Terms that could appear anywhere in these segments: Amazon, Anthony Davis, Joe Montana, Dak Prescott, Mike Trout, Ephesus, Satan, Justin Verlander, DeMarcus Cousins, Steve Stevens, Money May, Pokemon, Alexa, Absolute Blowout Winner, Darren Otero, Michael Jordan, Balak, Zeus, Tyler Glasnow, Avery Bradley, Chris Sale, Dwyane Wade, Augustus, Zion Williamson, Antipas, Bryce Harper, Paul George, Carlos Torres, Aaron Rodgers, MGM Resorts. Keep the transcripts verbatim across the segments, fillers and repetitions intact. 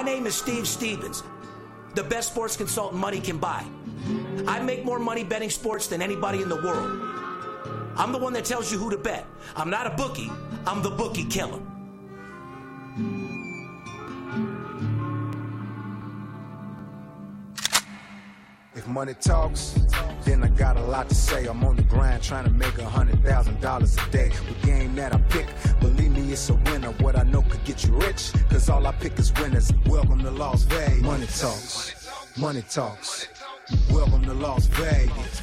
My name is Steve Stevens, the best sports consultant money can buy. I make more money betting sports than anybody in the world. I'm the one that tells you who to bet. I'm not a bookie. I'm the bookie killer. If money talks, then I got a lot to say. I'm on the grind trying to make one hundred thousand dollars a day. The game that I pick, believe me, it's a winner. What I know could get you rich, because all I pick is winners. Welcome to Las Vegas. Money talks. Money talks. Welcome to Las Vegas.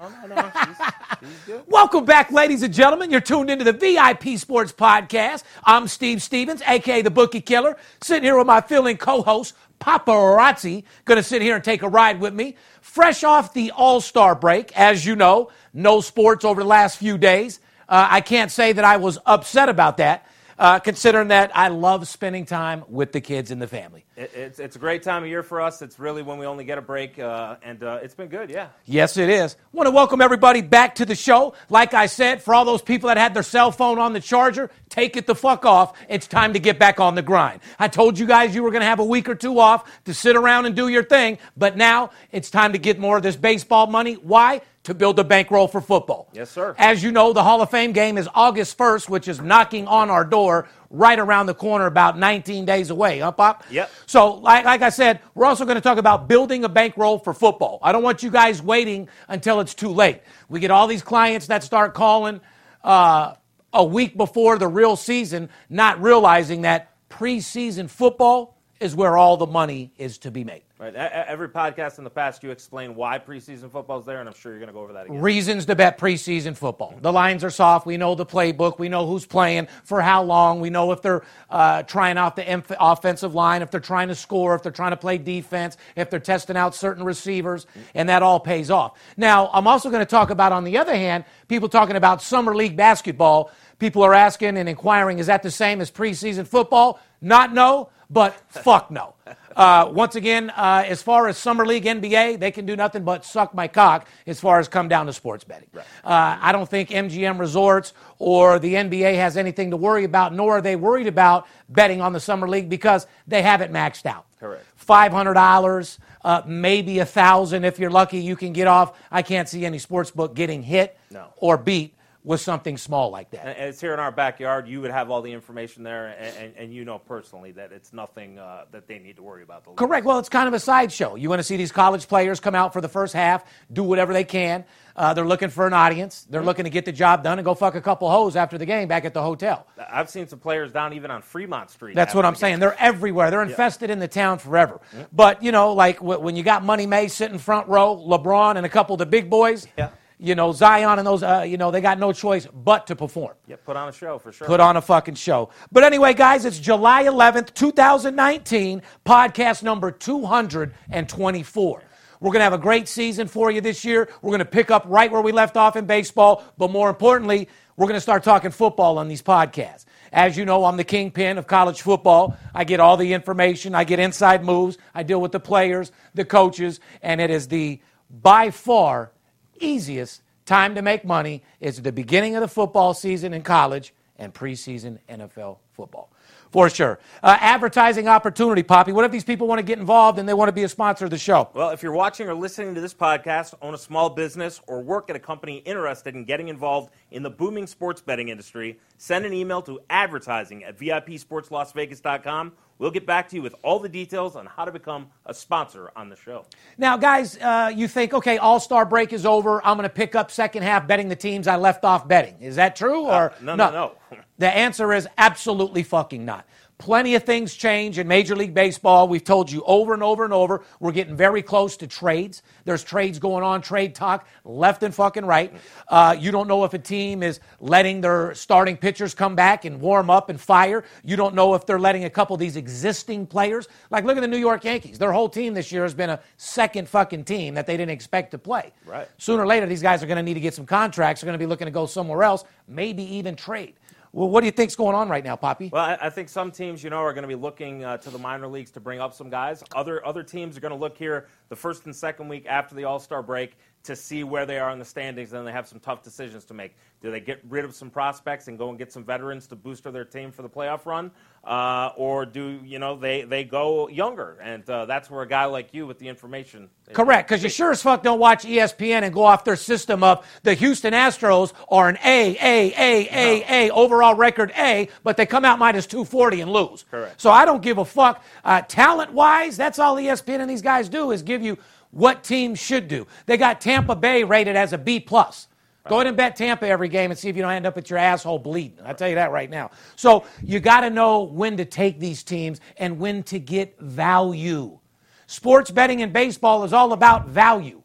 No, no, no. She's, she's good. Welcome back, ladies and gentlemen. You're tuned into the V I P Sports Podcast. I'm Steve Stevens, a k a the Bookie Killer, sitting here with my fill-in co-host, Paparazzi, going to sit here and take a ride with me. Fresh off the All-Star break, as you know, no sports over the last few days. Uh, I can't say that I was upset about that, uh, considering that I love spending time with the kids and the family. It, it's, it's a great time of year for us. It's really when we only get a break, uh, and uh, it's been good, yeah. Yes, it is. Want to welcome everybody back to the show. Like I said, for all those people that had their cell phone on the charger, take it the fuck off. It's time to get back on the grind. I told you guys you were going to have a week or two off to sit around and do your thing, but now it's time to get more of this baseball money. Why? To build a bankroll for football. Yes, sir. As you know, the Hall of Fame game is August first, which is knocking on our door right around the corner, about nineteen days away. Up, up? Yep. So, like, like I said, we're also going to talk about building a bankroll for football. I don't want you guys waiting until it's too late. We get all these clients that start calling uh, a week before the real season, not realizing that preseason football is where all the money is to be made. Right. Every podcast in the past, you explain why preseason football is there, and I'm sure you're going to go over that again. Reasons to bet preseason football. The lines are soft. We know the playbook. We know who's playing, for how long. We know if they're uh, trying out the inf- offensive line, if they're trying to score, if they're trying to play defense, if they're testing out certain receivers, and that all pays off. Now, I'm also going to talk about, on the other hand, people talking about summer league basketball. People are asking and inquiring, is that the same as preseason football? Not no, but fuck no. Uh, once again, uh, as far as Summer League N B A, they can do nothing but suck my cock as far as come down to sports betting. Right. Uh, I don't think M G M Resorts or the N B A has anything to worry about, nor are they worried about betting on the Summer League because they have it maxed out. Correct. five hundred dollars, uh, maybe one thousand dollars if you're lucky you can get off. I can't see any sports book getting hit no. or beat with something small like that. And it's here in our backyard. You would have all the information there, and, and, and you know personally that it's nothing uh, that they need to worry about. The Correct. Well, it's kind of a sideshow. You want to see these college players come out for the first half, do whatever they can. Uh, they're looking for an audience. They're looking to get the job done and go fuck a couple hoes after the game back at the hotel. I've seen some players down even on Fremont Street. That's what I'm the saying. Game. They're everywhere. They're infested yeah. in the town forever. Yeah. But, you know, like w- when you got Money May sitting front row, LeBron and a couple of the big boys. Yeah. You know, Zion and those, uh, you know, they got no choice but to perform. Yeah, put on a show for sure. Put on a fucking show. But anyway, guys, it's July eleventh, twenty nineteen, podcast number two hundred twenty-four. We're going to have a great season for you this year. We're going to pick up right where we left off in baseball. But more importantly, we're going to start talking football on these podcasts. As you know, I'm the kingpin of college football. I get all the information. I get inside moves. I deal with the players, the coaches, and it is the by far easiest time to make money is the beginning of the football season in college and preseason N F L football. For sure. Uh, advertising opportunity, Poppy. What if these people want to get involved and they want to be a sponsor of the show? Well, if you're watching or listening to this podcast, own a small business, or work at a company interested in getting involved in the booming sports betting industry, send an email to advertising at V I P Sports Las Vegas dot com. We'll get back to you with all the details on how to become a sponsor on the show. Now, guys, uh, you think, okay, All-Star break is over. I'm going to pick up second half betting the teams I left off betting. Is that true? Or uh, no, no, no. no. The answer is absolutely fucking not. Plenty of things change in Major League Baseball. We've told you over and over and over. We're getting very close to trades. There's trades going on, trade talk, left and fucking right. Uh, you don't know if a team is letting their starting pitchers come back and warm up and fire. You don't know if they're letting a couple of these existing players. Like, look at the New York Yankees. Their whole team this year has been a second fucking team that they didn't expect to play. Right. Sooner or later, these guys are going to need to get some contracts. They're going to be looking to go somewhere else, maybe even trade. Well, what do you think's going on right now, Poppy? Well, I, I think some teams, you know, are going to be looking uh, to the minor leagues to bring up some guys. Other other teams are going to look here the first and second week after the All-Star break to see where they are in the standings, and they have some tough decisions to make. Do they get rid of some prospects and go and get some veterans to booster their team for the playoff run? Uh, or do, you know, they, they go younger? And uh, that's where a guy like you with the information. Correct, because you sure as fuck don't watch E S P N and go off their system of the Houston Astros are an A, A, A, A, A, no. overall record A, but they come out minus two forty and lose. Correct. So I don't give a fuck. Uh, talent-wise, that's all E S P N and these guys do is give you what teams should do. They got Tampa Bay rated as a B plus. Go ahead and bet Tampa every game and see if you don't end up with your asshole bleeding. I'll tell you that right now. So you got to know when to take these teams and when to get value. Sports betting in baseball is all about value.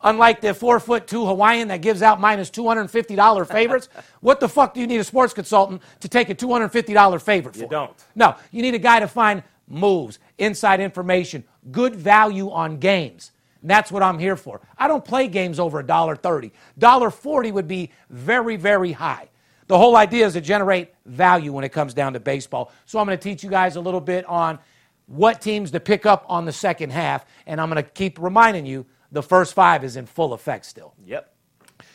Unlike the four-foot-two Hawaiian that gives out minus two hundred fifty dollars favorites, what the fuck do you need a sports consultant to take a two hundred fifty dollars favorite for? You don't. No, you need a guy to find moves, inside information, good value on games. And that's what I'm here for. I don't play games over one dollar thirty. one dollar forty would be very, very high. The whole idea is to generate value when it comes down to baseball. So I'm going to teach you guys a little bit on what teams to pick up on the second half, and I'm going to keep reminding you the first five is in full effect still. Yep.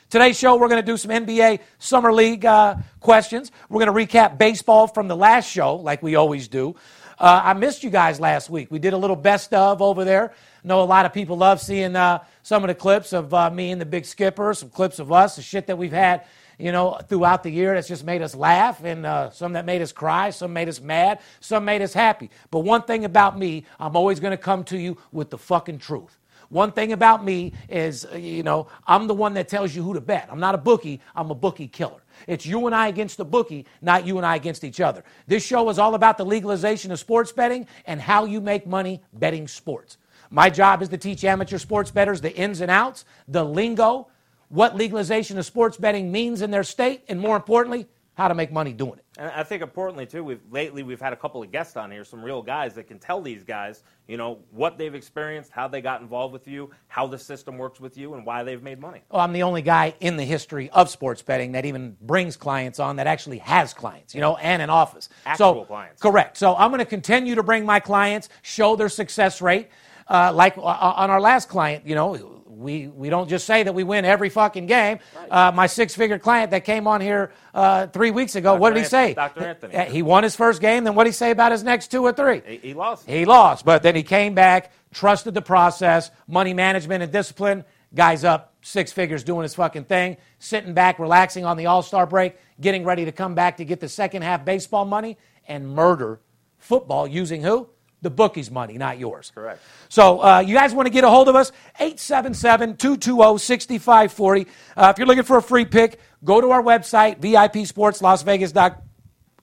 Today's show, we're going to do some N B A Summer League uh, questions. We're going to recap baseball from the last show like we always do. Uh, I missed you guys last week. We did a little best of over there. I know a lot of people love seeing uh, some of the clips of uh, me and the Big Skipper, some clips of us, the shit that we've had, you know, throughout the year that's just made us laugh, and uh, some that made us cry, some made us mad, some made us happy. But one thing about me, I'm always going to come to you with the fucking truth. One thing about me is, you know, I'm the one that tells you who to bet. I'm not a bookie. I'm a bookie killer. It's you and I against the bookie, not you and I against each other. This show is all about the legalization of sports betting and how you make money betting sports. My job is to teach amateur sports bettors the ins and outs, the lingo, what legalization of sports betting means in their state, and more importantly, how to make money doing it. And I think importantly, too, we've lately we've had a couple of guests on here, some real guys that can tell these guys, you know, what they've experienced, how they got involved with you, how the system works with you, and why they've made money. Well, I'm the only guy in the history of sports betting that even brings clients on that actually has clients, you know, and an office. Actual so, clients. Correct. So I'm going to continue to bring my clients, show their success rate. Uh, like uh, on our last client, you know, We we don't just say that we win every fucking game. Right. Uh, my six-figure client that came on here uh, three weeks ago, Doctor what did he say? Doctor Anthony. He won his first game, then what did he say about his next two or three? He, he lost. He lost, but then he came back, trusted the process, money management and discipline, guys up, six figures doing his fucking thing, sitting back, relaxing on the All-Star break, getting ready to come back to get the second half baseball money and murder football using who? The bookie's money, not yours. Correct. So uh, you guys want to get a hold of us, eight seven seven, two two zero, six five four zero. Uh, if you're looking for a free pick, go to our website, V I P Sports Las Vegas dot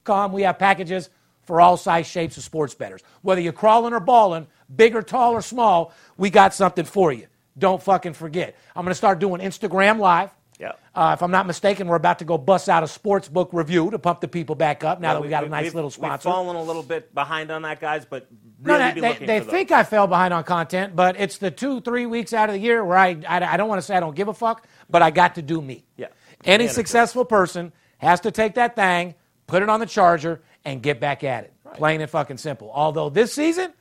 com. We have packages for all size, shapes of sports bettors. Whether you're crawling or balling, big or tall or small, we got something for you. Don't fucking forget. I'm going to start doing Instagram Live. Yeah. Uh, if I'm not mistaken, we're about to go bust out a sports book review to pump the people back up now yeah, that we, we got a nice little sponsor. We've fallen a little bit behind on that, guys, but really no, no, be they, looking they for think those. I fell behind on content, but it's the two, three weeks out of the year where I I, I don't want to say I don't give a fuck, but I got to do me. Yeah. Any yeah, successful person has to take that thing, put it on the charger, and get back at it. Right. Plain and fucking simple. Although this season,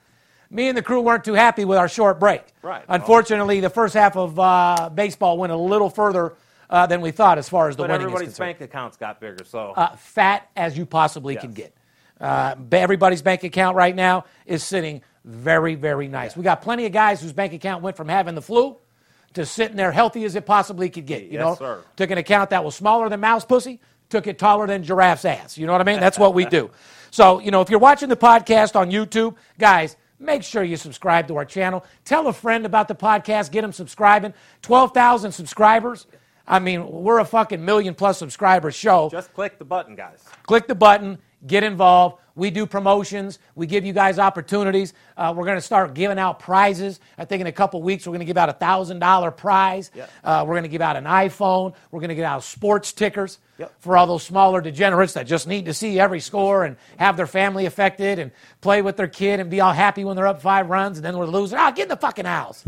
me and the crew weren't too happy with our short break. Right. Unfortunately, the first half of uh, baseball went a little further Uh, than we thought as far as the but winning is concerned. But everybody's bank accounts got bigger, so. Uh, fat as you possibly yes. can get. Uh, everybody's bank account right now is sitting very, very nice. Yeah. We got plenty of guys whose bank account went from having the flu to sitting there healthy as it possibly could get. You yes, know? sir. Took an account that was smaller than mouse pussy, took it taller than giraffe's ass. You know what I mean? That's what we do. So, you know, if you're watching the podcast on YouTube, guys, make sure you subscribe to our channel. Tell a friend about the podcast. Get them subscribing. twelve thousand subscribers. I mean, we're a fucking million-plus subscriber show. Just click the button, guys. Click the button. Get involved. We do promotions. We give you guys opportunities. Uh, we're going to start giving out prizes. I think in a couple weeks, we're going to give out a one thousand dollars prize. Yep. Uh, we're going to give out an iPhone. We're going to give out sports tickers yep. for all those smaller degenerates that just need to see every score and have their family affected and play with their kid and be all happy when they're up five runs and then we're losing. Oh, get in the fucking house.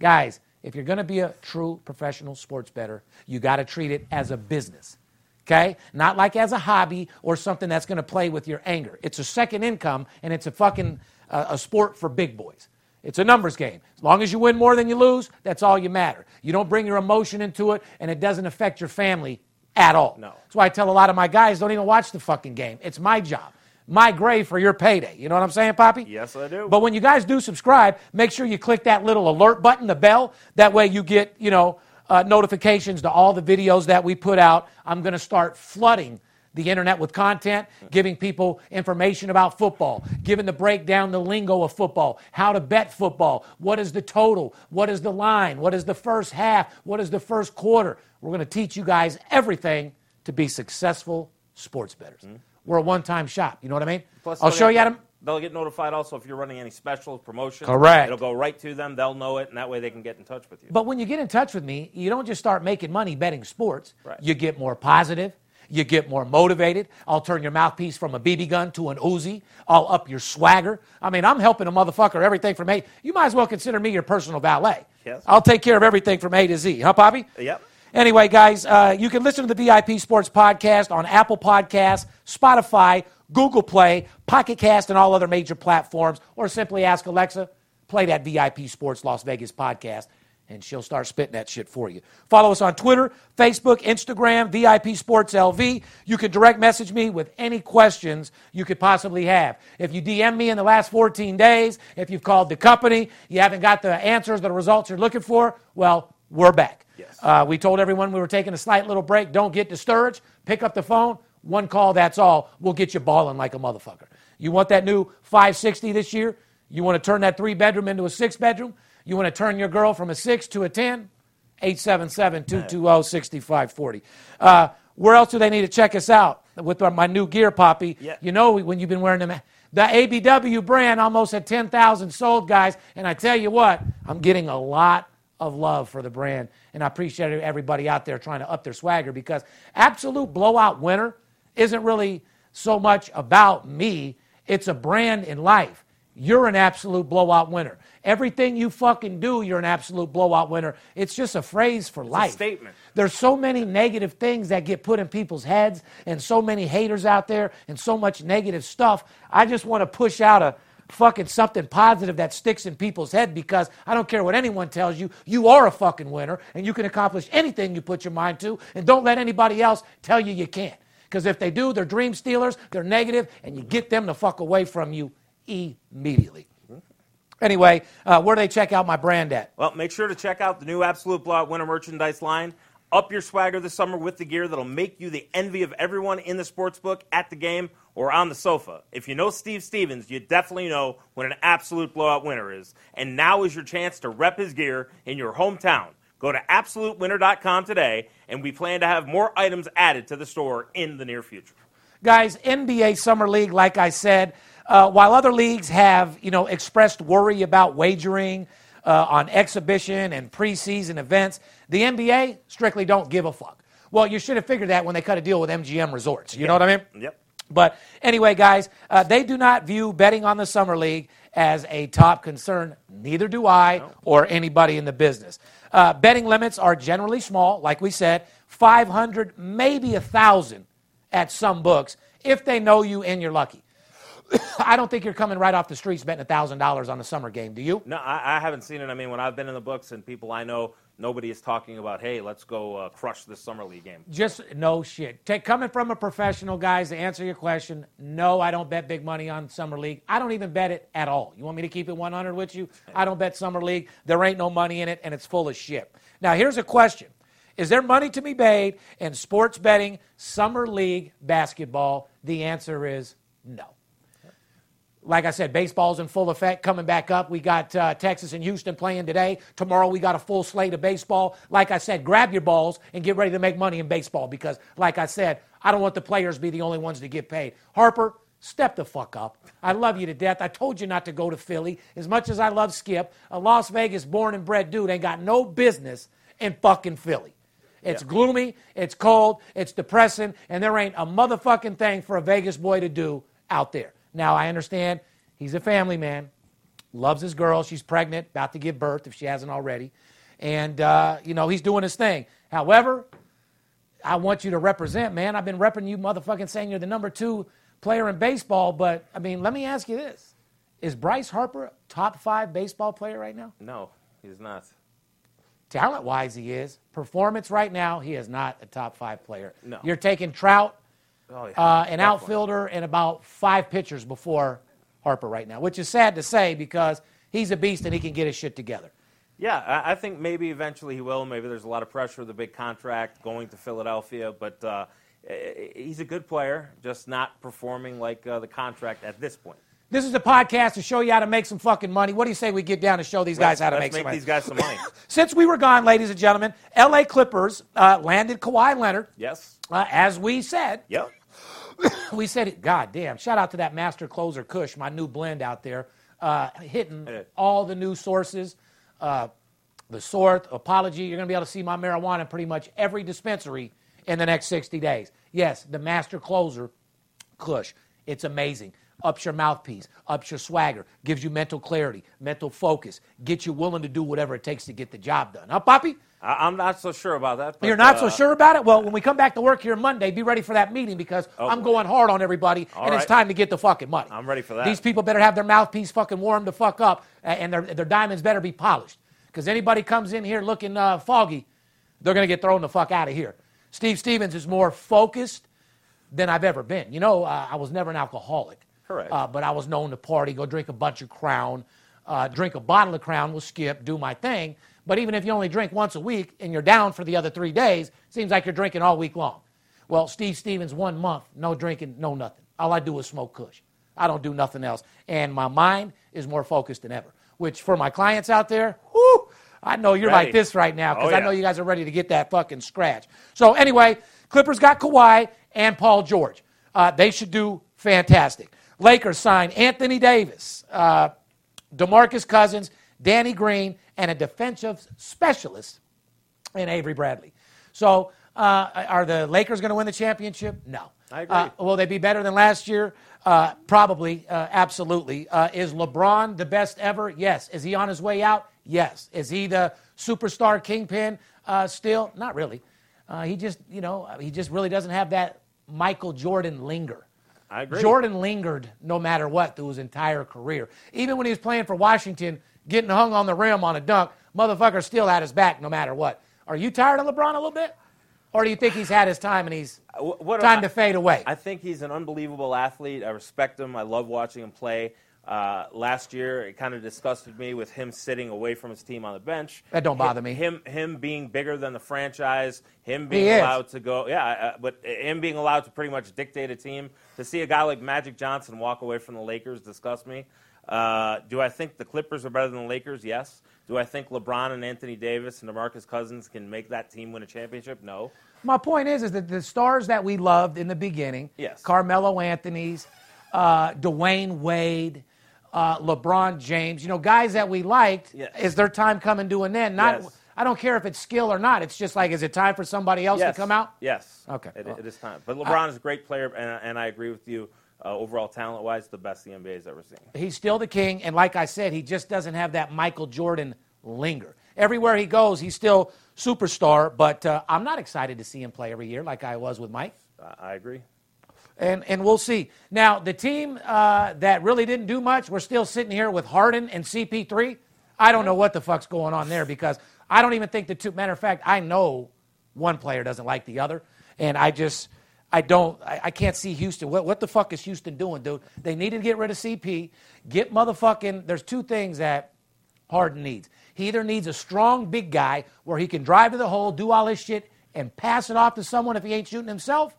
Guys. If you're going to be a true professional sports bettor, you got to treat it as a business, okay? Not like as a hobby or something that's going to play with your anger. It's a second income, and it's a fucking uh, a sport for big boys. It's a numbers game. As long as you win more than you lose, that's all you matter. You don't bring your emotion into it, and it doesn't affect your family at all. No. That's why I tell a lot of my guys, don't even watch the fucking game. It's my job. My grave for your payday. You know what I'm saying, Poppy? Yes, I do. But when you guys do subscribe, make sure you click that little alert button, the bell. That way you get, you know, uh, notifications to all the videos that we put out. I'm going to start flooding the internet with content, giving people information about football, giving the breakdown, the lingo of football, how to bet football, what is the total, what is the line, what is the first half, what is the first quarter. We're going to teach you guys everything to be successful sports bettors. Mm-hmm. We're a one-time shop. You know what I mean? Plus, I'll show you how to... They'll get notified also if you're running any specials, promotions. Correct. It'll go right to them. They'll know it, and that way they can get in touch with you. But when you get in touch with me, you don't just start making money betting sports. Right. You get more positive. You get more motivated. I'll turn your mouthpiece from a B B gun to an Uzi. I'll up your swagger. I mean, I'm helping a motherfucker everything from A. You might as well consider me your personal valet. Yes. I'll take care of everything from A to Z. Huh, Poppy? Yep. Anyway, guys, uh, you can listen to the V I P Sports Podcast on Apple Podcasts, Spotify, Google Play, Pocket Cast, and all other major platforms, or simply ask Alexa, play that V I P Sports Las Vegas podcast, and she'll start spitting that shit for you. Follow us on Twitter, Facebook, Instagram, V I P Sports L V. You can direct message me with any questions you could possibly have. If you D M me in the last fourteen days, if you've called the company, you haven't got the answers, the results you're looking for, well, we're back. Yes. Uh, we told everyone we were taking a slight little break. Don't get discouraged. Pick up the phone. One call, that's all. We'll get you balling like a motherfucker. You want that new five sixty this year? You want to turn that three-bedroom into a six-bedroom? You want to turn your girl from a six to a ten? eight seven seven, two two zero, six five four zero. Uh, where else do they need to check us out? With my new gear, Poppy. Yeah. You know when you've been wearing them. The A B W brand almost at ten thousand sold, guys. And I tell you what, I'm getting a lot of love for the brand. And I appreciate everybody out there trying to up their swagger, because Absolute Blowout Winner isn't really so much about me. It's a brand in life. You're an absolute blowout winner. Everything you fucking do, you're an absolute blowout winner. It's just a phrase for it's life. A statement. There's so many negative things that get put in people's heads, and so many haters out there, and so much negative stuff. I just want to push out a fucking something positive that sticks in people's head, because I don't care what anyone tells you. You are a fucking winner, and you can accomplish anything you put your mind to, and don't let anybody else tell you you can't. Because if they do, they're dream stealers, they're negative, and you get them the fuck away from you immediately. Anyway, uh, where do they check out my brand at? Well, make sure to check out the new Absolute Blowout Winner merchandise line. Up your swagger this summer with the gear that'll make you the envy of everyone in the sportsbook, at the game, or on the sofa. If you know Steve Stevens, you definitely know what an absolute blowout winner is. And now is your chance to rep his gear in your hometown. Go to absolute winner dot com today, and we plan to have more items added to the store in the near future. Guys, N B A Summer League, like I said, uh, while other leagues have, you know, expressed worry about wagering uh, on exhibition and preseason events, the N B A strictly don't give a fuck. Well, you should have figured that when they cut a deal with M G M Resorts. You yep. know what I mean? Yep. But anyway, guys, uh, they do not view betting on the Summer League as a top concern. Neither do I no. or anybody in the business. Uh, betting limits are generally small, like we said, five hundred, maybe one thousand at some books, if they know you and you're lucky. I don't think you're coming right off the streets betting one thousand dollars on a summer game, do you? No, I, I haven't seen it. I mean, when I've been in the books and people I know, nobody is talking about, hey, let's go uh, crush this summer league game. Just no shit. Take, coming from a professional, guys, to answer your question, no, I don't bet big money on summer league. I don't even bet it at all. You want me to keep it one hundred with you? I don't bet summer league. There ain't no money in it, and it's full of shit. Now, here's a question. Is there money to be made in sports betting, summer league basketball? The answer is no. Like I said, baseball's in full effect, coming back up. We got uh, Texas and Houston playing today. Tomorrow we got a full slate of baseball. Like I said, grab your balls and get ready to make money in baseball, because, like I said, I don't want the players to be the only ones to get paid. Harper, step the fuck up. I love you to death. I told you not to go to Philly. As much as I love Skip, a Las Vegas born and bred dude ain't got no business in fucking Philly. It's yeah. gloomy, it's cold, it's depressing, and there ain't a motherfucking thing for a Vegas boy to do out there. Now, I understand he's a family man, loves his girl. She's pregnant, about to give birth if she hasn't already. And, uh, you know, he's doing his thing. However, I want you to represent, man. I've been repping you motherfucking saying you're the number two player in baseball. But, I mean, let me ask you this. Is Bryce Harper top five baseball player right now? No, he's not. Talent-wise, he is. Performance right now, he is not a top five player. No. You're taking Trout, oh, yeah. uh, an That's outfielder, and about five pitchers before Harper right now, which is sad to say because he's a beast and he can get his shit together. Yeah, I think maybe eventually he will. Maybe there's a lot of pressure with the big contract going to Philadelphia, but uh, he's a good player, just not performing like uh, the contract at this point. This is a podcast to show you how to make some fucking money. What do you say we get down and show these guys let's, how to make, make some money? Let's make these guys some money. Since we were gone, ladies and gentlemen, L A Clippers uh, landed Kawhi Leonard. Yes. Uh, as we said. Yep. We said it. God damn. Shout out to that master closer, Kush, my new blend out there, uh, hitting all the new sources. Uh, the Sort, Apology. You're going to be able to see my marijuana in pretty much every dispensary in the next sixty days. Yes, the master closer, Kush. It's amazing. Ups your mouthpiece, ups your swagger, gives you mental clarity, mental focus, gets you willing to do whatever it takes to get the job done. Huh, Poppy? I- I'm not so sure about that. But, You're not uh, so sure about it? Well, when we come back to work here Monday, be ready for that meeting because oh, I'm going hard on everybody, and right. It's time to get the fucking money. I'm ready for that. These people better have their mouthpiece fucking warm the fuck up, and their their diamonds better be polished because anybody comes in here looking uh, foggy, they're going to get thrown the fuck out of here. Steve Stevens is more focused than I've ever been. You know, uh, I was never an alcoholic. Correct. Uh, but I was known to party, go drink a bunch of Crown, uh, drink a bottle of Crown, we'll skip, do my thing. But even if you only drink once a week and you're down for the other three days, seems like you're drinking all week long. Well, Steve Stevens, one month, no drinking, no nothing. All I do is smoke Kush. I don't do nothing else. And my mind is more focused than ever, which for my clients out there, whoo, I know you're ready. Like this right now because oh, yeah. I know you guys are ready to get that fucking scratch. So anyway, Clippers got Kawhi and Paul George. Uh, they should do fantastic. Lakers signed Anthony Davis, uh, DeMarcus Cousins, Danny Green, and a defensive specialist in Avery Bradley. So uh, are the Lakers going to win the championship? No. I agree. Uh, will they be better than last year? Uh, probably, uh, absolutely. Uh, is LeBron the best ever? Yes. Is he on his way out? Yes. Is he the superstar kingpin uh, still? Not really. Uh, he just, you know, he just really doesn't have that Michael Jordan linger. I agree. Jordan lingered no matter what through his entire career. Even when he was playing for Washington, getting hung on the rim on a dunk, motherfucker still had his back no matter what. Are you tired of LeBron a little bit? Or do you think he's had his time and he's what time I, to fade away? I think he's an unbelievable athlete. I respect him. I love watching him play. Uh, last year, it kind of disgusted me with him sitting away from his team on the bench. That don't bother him, me. Him him being bigger than the franchise, him being allowed to go, yeah, uh, but him being allowed to pretty much dictate a team. To see a guy like Magic Johnson walk away from the Lakers disgusts me. Uh, do I think the Clippers are better than the Lakers? Yes. Do I think LeBron and Anthony Davis and DeMarcus Cousins can make that team win a championship? No. My point is, is that the stars that we loved in the beginning, yes. Carmelo Anthony's, uh, Dwyane Wade, Uh, LeBron James, you know, guys that we liked, yes. Is their time coming to an end? Not, yes. I don't care if it's skill or not. It's just like, is it time for somebody else yes. to come out? Yes. Okay. It, well. it is time. But LeBron I, is a great player, and, and I agree with you. Uh, overall, talent-wise, the best the N B A has ever seen. He's still the king, and like I said, he just doesn't have that Michael Jordan linger. Everywhere he goes, he's still superstar, but uh, I'm not excited to see him play every year like I was with Mike. I agree. And and we'll see. Now, the team uh, that really didn't do much, we're still sitting here with Harden and C P three. I don't know what the fuck's going on there because I don't even think the two – matter of fact, I know one player doesn't like the other, and I just – I don't – I can't see Houston. What, what the fuck is Houston doing, dude? They need to get rid of C P, get motherfucking – there's two things that Harden needs. He either needs a strong big guy where he can drive to the hole, do all his shit, and pass it off to someone if he ain't shooting himself,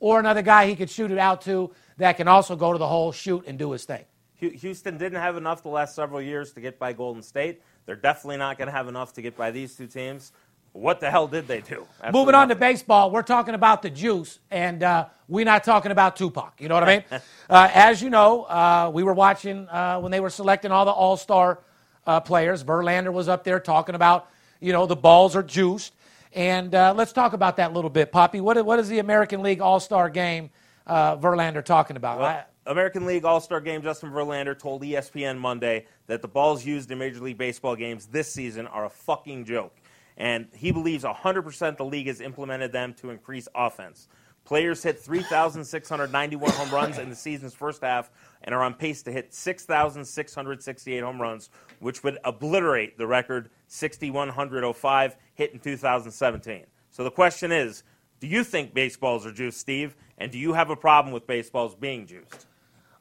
or another guy he could shoot it out to that can also go to the hole, shoot, and do his thing. Houston didn't have enough the last several years to get by Golden State. They're definitely not going to have enough to get by these two teams. What the hell did they do? Absolutely. Moving on to baseball, we're talking about the juice, and uh, we're not talking about Tupac. You know what I mean? uh, as you know, uh, we were watching uh, when they were selecting all the all-star uh, players. Verlander was up there talking about, you know, the balls are juiced. And uh, let's talk about that a little bit, Poppy. What, what is the American League All-Star Game uh, Verlander talking about? Well, American League All-Star Game, Justin Verlander told E S P N Monday that the balls used in Major League Baseball games this season are a fucking joke. And he believes one hundred percent the league has implemented them to increase offense. Players hit three thousand six hundred ninety-one home runs in the season's first half and are on pace to hit six thousand six hundred sixty-eight home runs, which would obliterate the record six thousand one hundred five hit in two thousand seventeen. So the question is, do you think baseballs are juiced, Steve? And do you have a problem with baseballs being juiced?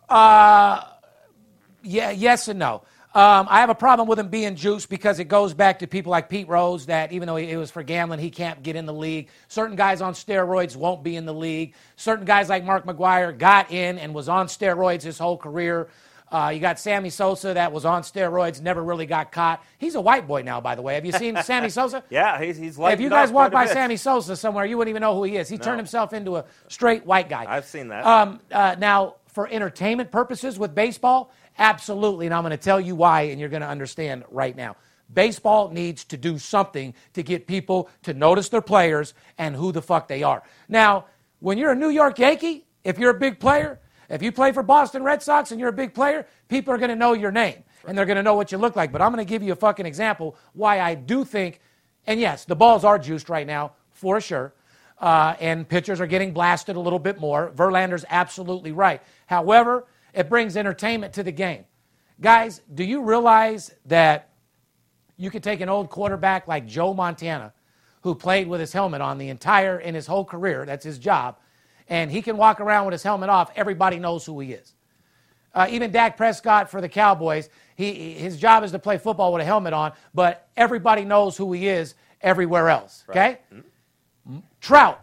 Uh, yeah, yes and no. Um, I have a problem with him being juiced because it goes back to people like Pete Rose that even though it was for gambling, he can't get in the league. Certain guys on steroids won't be in the league. Certain guys like Mark McGwire got in and was on steroids his whole career. Uh, you got Sammy Sosa that was on steroids, never really got caught. He's a white boy now, by the way. Have you seen Sammy Sosa? Yeah, he's he's like. If you guys walked by Sammy Sosa somewhere, you wouldn't even know who he is. He no. turned himself into a straight white guy. I've seen that. Um, uh, now, for entertainment purposes with baseball, absolutely, and I'm going to tell you why, and you're going to understand right now. Baseball needs to do something to get people to notice their players and who the fuck they are. Now, when you're a New York Yankee, if you're a big player, if you play for Boston Red Sox and you're a big player, people are going to know your name, and they're going to know what you look like. But I'm going to give you a fucking example why I do think, and yes, the balls are juiced right now, for sure, uh, and pitchers are getting blasted a little bit more. Verlander's absolutely right. However, it brings entertainment to the game. Guys, do you realize that you could take an old quarterback like Joe Montana, who played with his helmet on the entire, in his whole career, that's his job, and he can walk around with his helmet off, everybody knows who he is. Uh, even Dak Prescott for the Cowboys, he his job is to play football with a helmet on, but everybody knows who he is everywhere else, okay? Right. Mm-hmm. Trout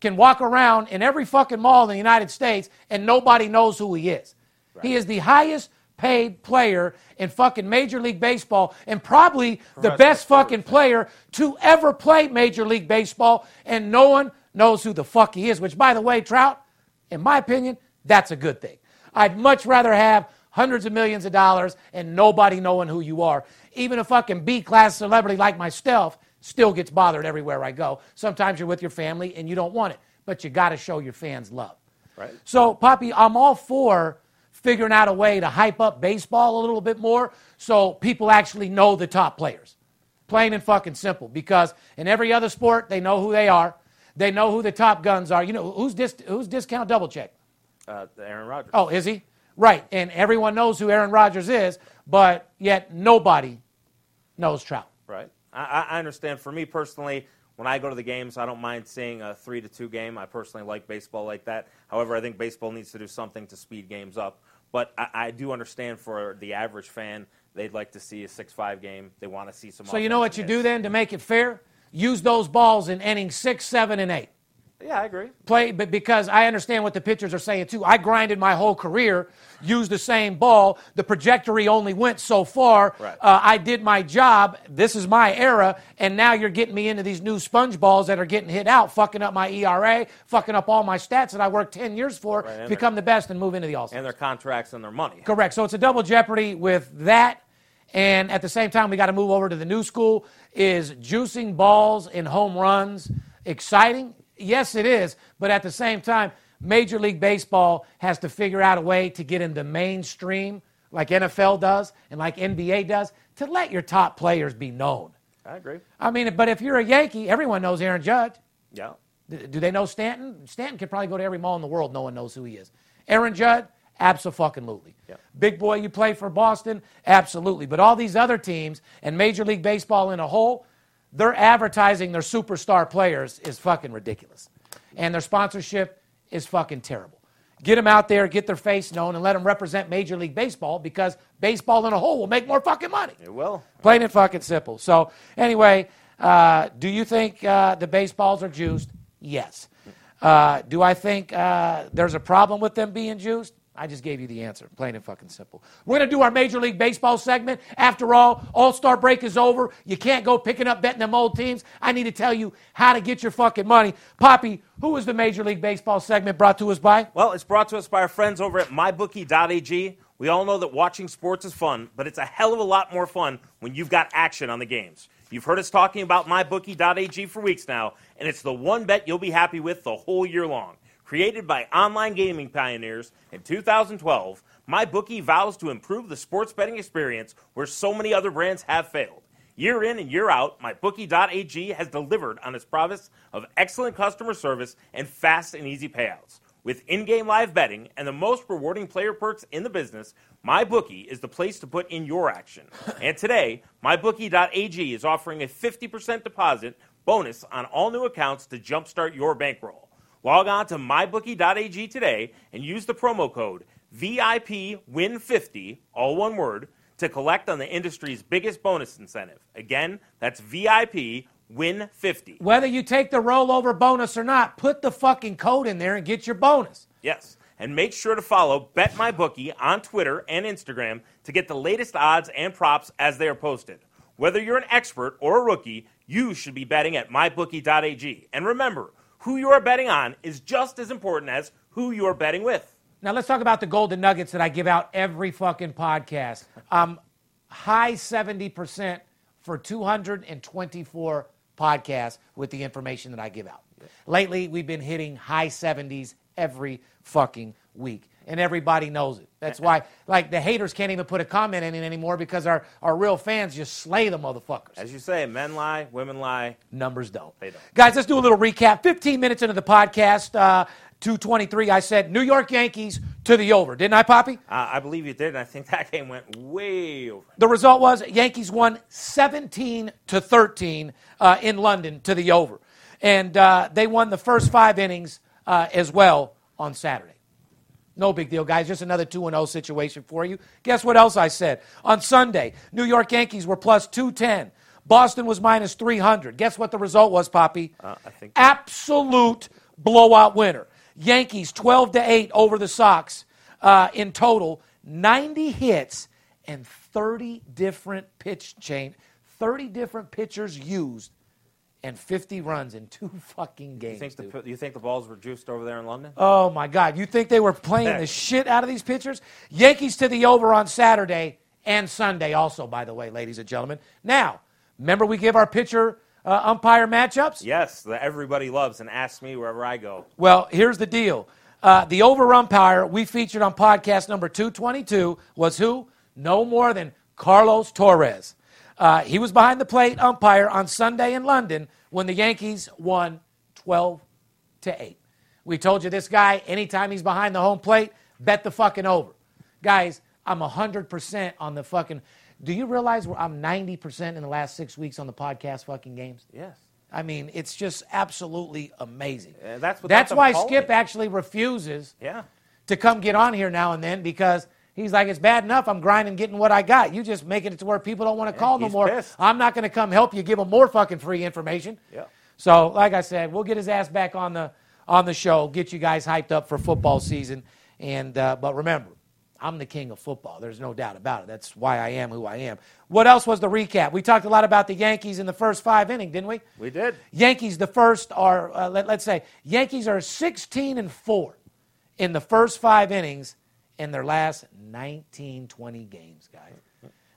can walk around in every fucking mall in the United States, and nobody knows who he is. Right. He is the highest paid player in fucking Major League Baseball and probably the best fucking player to ever play Major League Baseball, and no one knows who the fuck he is, which, by the way, Trout, in my opinion, that's a good thing. I'd much rather have hundreds of millions of dollars and nobody knowing who you are. Even a fucking B-class celebrity like myself still gets bothered everywhere I go. Sometimes you're with your family and you don't want it, but you got to show your fans love. Right. So, Poppy, I'm all for figuring out a way to hype up baseball a little bit more so people actually know the top players. Plain and fucking simple. Because in every other sport, they know who they are. They know who the top guns are. You know, who's dis- who's discount double check? Uh, Aaron Rodgers. Oh, is he? Right. And everyone knows who Aaron Rodgers is, but yet nobody knows Trout. Right. I, I understand. For me personally, when I go to the games, I don't mind seeing a three to two game. I personally like baseball like that. However, I think baseball needs to do something to speed games up. But I, I do understand for the average fan, they'd like to see a six five game. They want to see some. So you know what you hits. do then to make it fair? Use those balls in innings six, seven, and eight. Yeah, I agree. Play, but because I understand what the pitchers are saying, too. I grinded my whole career, used the same ball. The trajectory only went so far. Right. Uh, I did my job. This is my era, and now you're getting me into these new sponge balls that are getting hit out, fucking up my E R A, fucking up all my stats that I worked ten years for right, to become the best and move into the All-Stars. And their contracts and their money. Correct. So it's a double jeopardy with that. And at the same time, we got to move over to the new school. Is juicing balls and home runs exciting? Yes, it is, but at the same time, Major League Baseball has to figure out a way to get into mainstream, like N F L does and like N B A does, to let your top players be known. I agree. I mean, but if you're a Yankee, everyone knows Aaron Judge. Yeah. Do they know Stanton? Stanton could probably go to every mall in the world. No one knows who he is. Aaron Judge, abso-fucking-lutely. Yeah. Big boy, you play for Boston? Absolutely. But all these other teams and Major League Baseball in a whole, their advertising their superstar players is fucking ridiculous. And their sponsorship is fucking terrible. Get them out there, get their face known, and let them represent Major League Baseball because baseball in a whole will make more fucking money. It will. Plain and fucking simple. So, anyway, uh, do you think uh, the baseballs are juiced? Yes. Uh, do I think uh, there's a problem with them being juiced? I just gave you the answer, plain and fucking simple. We're going to do our Major League Baseball segment. After all, All-Star break is over. You can't go picking up betting them old teams. I need to tell you how to get your fucking money. Poppy, who is the Major League Baseball segment brought to us by? Well, it's brought to us by our friends over at my bookie dot a g. We all know that watching sports is fun, but it's a hell of a lot more fun when you've got action on the games. You've heard us talking about my bookie dot a g for weeks now, and it's the one bet you'll be happy with the whole year long. Created by online gaming pioneers in two thousand twelve, MyBookie vows to improve the sports betting experience where so many other brands have failed. Year in and year out, my bookie dot a g has delivered on its promise of excellent customer service and fast and easy payouts. With in-game live betting and the most rewarding player perks in the business, MyBookie is the place to put in your action. And today, my bookie dot a g is offering a fifty percent deposit bonus on all new accounts to jumpstart your bankroll. Log on to my bookie dot a g today and use the promo code V I P win fifty, all one word, to collect on the industry's biggest bonus incentive. Again, that's V I P win fifty. Whether you take the rollover bonus or not, put the fucking code in there and get your bonus. Yes, and make sure to follow BetMyBookie on Twitter and Instagram to get the latest odds and props as they are posted. Whether you're an expert or a rookie, you should be betting at my bookie dot a g. And remember, who you are betting on is just as important as who you are betting with. Now, let's talk about the golden nuggets that I give out every fucking podcast. Um, high seventy percent for two hundred twenty-four podcasts with the information that I give out. Yeah. Lately, we've been hitting high seventies every fucking week, and everybody knows it. That's why, like, the haters can't even put a comment in it anymore because our, our real fans just slay the motherfuckers. As you say, men lie, women lie. Numbers don't. They don't. Guys, let's do a little recap. fifteen minutes into the podcast, uh... two twenty-three, I said New York Yankees to the over. Didn't I, Poppy? Uh, I believe you did, and I think that game went way over. The result was Yankees won seventeen to thirteen uh, in London to the over. And uh, they won the first five innings uh, as well on Saturday. No big deal, guys. Just another two and oh situation for you. Guess what else I said? On Sunday, New York Yankees were plus two ten. Boston was minus three hundred. Guess what the result was, Poppy? Uh, I think Absolute blowout winner. Yankees twelve to eight over the Sox uh, in total, ninety hits and thirty different pitch chain, thirty different pitchers used, and fifty runs in two fucking games. You think, the, you think the balls were juiced over there in London? Oh, my God. You think they were playing Heck. the shit out of these pitchers? Yankees to the over on Saturday and Sunday also, by the way, ladies and gentlemen. Now, remember we give our pitcher Uh, umpire matchups? Yes, that everybody loves and asks me wherever I go. Well, here's the deal. Uh, the over umpire we featured on podcast number two twenty-two was who? No more than Carlos Torres. Uh, he was behind the plate umpire on Sunday in London when the Yankees won twelve to eight. We told you this guy, anytime he's behind the home plate, bet the fucking over. Guys, I'm one hundred percent on the fucking... Do you realize where I'm ninety percent in the last six weeks on the podcast fucking games? Yes. I mean, it's just absolutely amazing. Uh, that's what that's, that's why Skip it. actually refuses yeah. to come get on here now and then because he's like, it's bad enough I'm grinding getting what I got. You just making it to where people don't want to call yeah, no more. Pissed. I'm not going to come help you give them more fucking free information. Yeah. So, like I said, we'll get his ass back on the on the show, get you guys hyped up for football season. And uh, but remember, I'm the king of football. There's no doubt about it. That's why I am who I am. What else was the recap? We talked a lot about the Yankees in the first five inning, didn't we? We did. Yankees, the first are, uh, let, let's say, Yankees are sixteen and four in the first five innings in their last nineteen, twenty games, guys.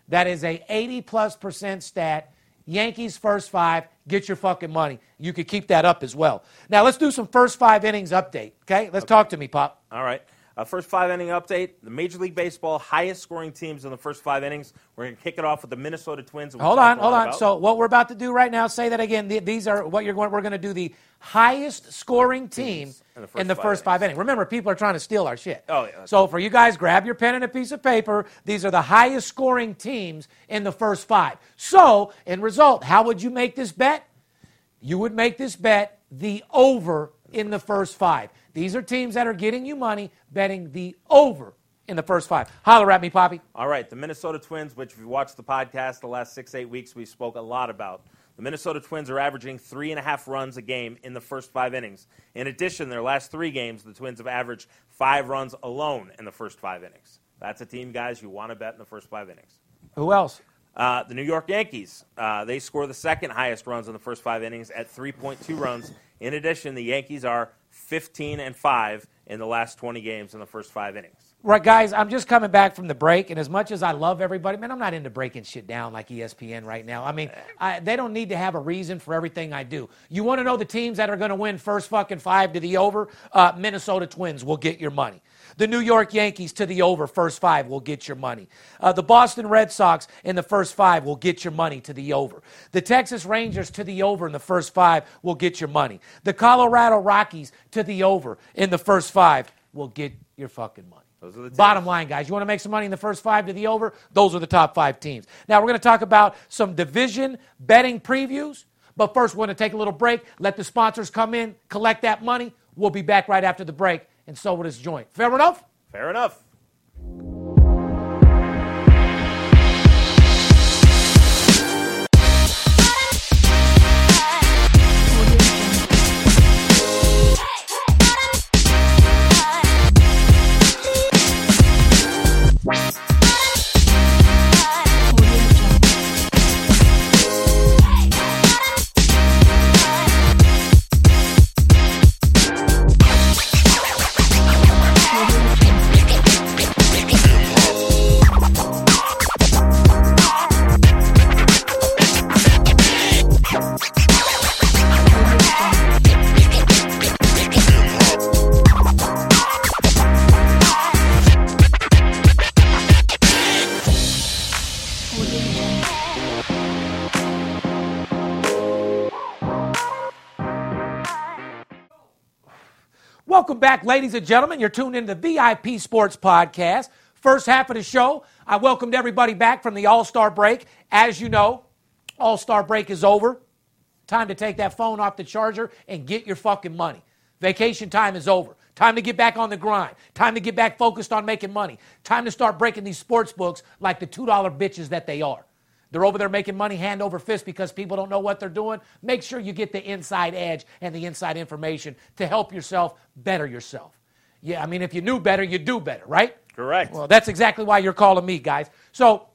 That is a eighty-plus percent stat. Yankees first five, get your fucking money. You could keep that up as well. Now, let's do some first five innings update, okay? Let's okay. talk to me, Pop. All right. Uh, first five-inning update, the Major League Baseball highest-scoring teams in the first five innings. We're going to kick it off with the Minnesota Twins. Hold on, hold on. About. So what we're about to do right now, say that again. The, these are what you're going. We're going to do the highest-scoring team in the first, in the five, first innings. five innings. Remember, people are trying to steal our shit. Oh, yeah. So for you guys, grab your pen and a piece of paper. These are the highest-scoring teams in the first five. So, in result, how would you make this bet? You would make this bet the over in the first five. These are teams that are getting you money betting the over in the first five. Holler at me, Poppy. All right, the Minnesota Twins, which if you watched the podcast the last six, eight weeks, we spoke a lot about. The Minnesota Twins are averaging three and a half runs a game in the first five innings. In addition, their last three games, the Twins have averaged five runs alone in the first five innings. That's a team, guys, you want to bet in the first five innings. Who else? Uh, the New York Yankees, uh, they score the second highest runs in the first five innings at three point two runs. In addition, the Yankees are fifteen and five in the last twenty games in the first five innings. Right, guys, I'm just coming back from the break, and as much as I love everybody, man, I'm not into breaking shit down like E S P N right now. I mean, I, they don't need to have a reason for everything I do. You want to know the teams that are going to win first fucking five to the over? Uh, Minnesota Twins will get your money. The New York Yankees to the over first five will get your money. Uh, the Boston Red Sox in the first five will get your money to the over. The Texas Rangers to the over in the first five will get your money. The Colorado Rockies to the over in the first five will get your fucking money. Those are the bottom line, guys. You want to make some money in the first five to the over? Those are the top five teams. Now, we're going to talk about some division betting previews, but first we're going to take a little break, let the sponsors come in, collect that money. We'll be back right after the break. And so will this joint. Fair enough? Fair enough. Welcome back, ladies and gentlemen. You're tuned in to the V I P Sports Podcast. First half of the show, I welcomed everybody back from the All-Star break. As you know, All-Star break is over. Time to take that phone off the charger and get your fucking money. Vacation time is over. Time to get back on the grind. Time to get back focused on making money. Time to start breaking these sports books like the two dollar bitches that they are. They're over there making money hand over fist because people don't know what they're doing. Make sure you get the inside edge and the inside information to help yourself better yourself. Yeah, I mean, if you knew better, you'd do better, right? Correct. Well, that's exactly why you're calling me, guys. So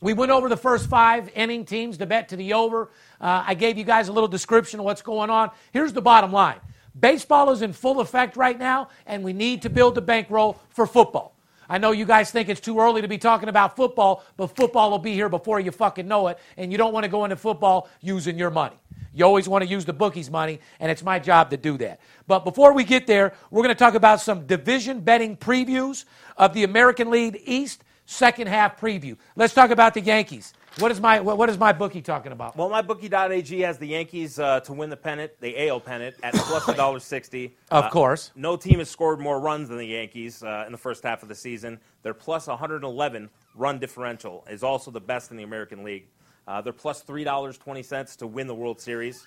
we went over the first five inning teams to bet to the over. Uh, I gave you guys a little description of what's going on. Here's the bottom line. Baseball is in full effect right now, and we need to build the bankroll for football. I know you guys think it's too early to be talking about football, but football will be here before you fucking know it, and you don't want to go into football using your money. You always want to use the bookies' money, and it's my job to do that. But before we get there, we're going to talk about some division betting previews of the American League East second half preview. Let's talk about the Yankees. What is my what is my bookie talking about? Well, my bookie dot a g has the Yankees uh, to win the pennant, the A L pennant, at plus one dollar sixty. Of uh, course. No team has scored more runs than the Yankees uh, in the first half of the season. Their plus one eleven run differential is also the best in the American League. Uh, they're plus three dollars and twenty cents to win the World Series.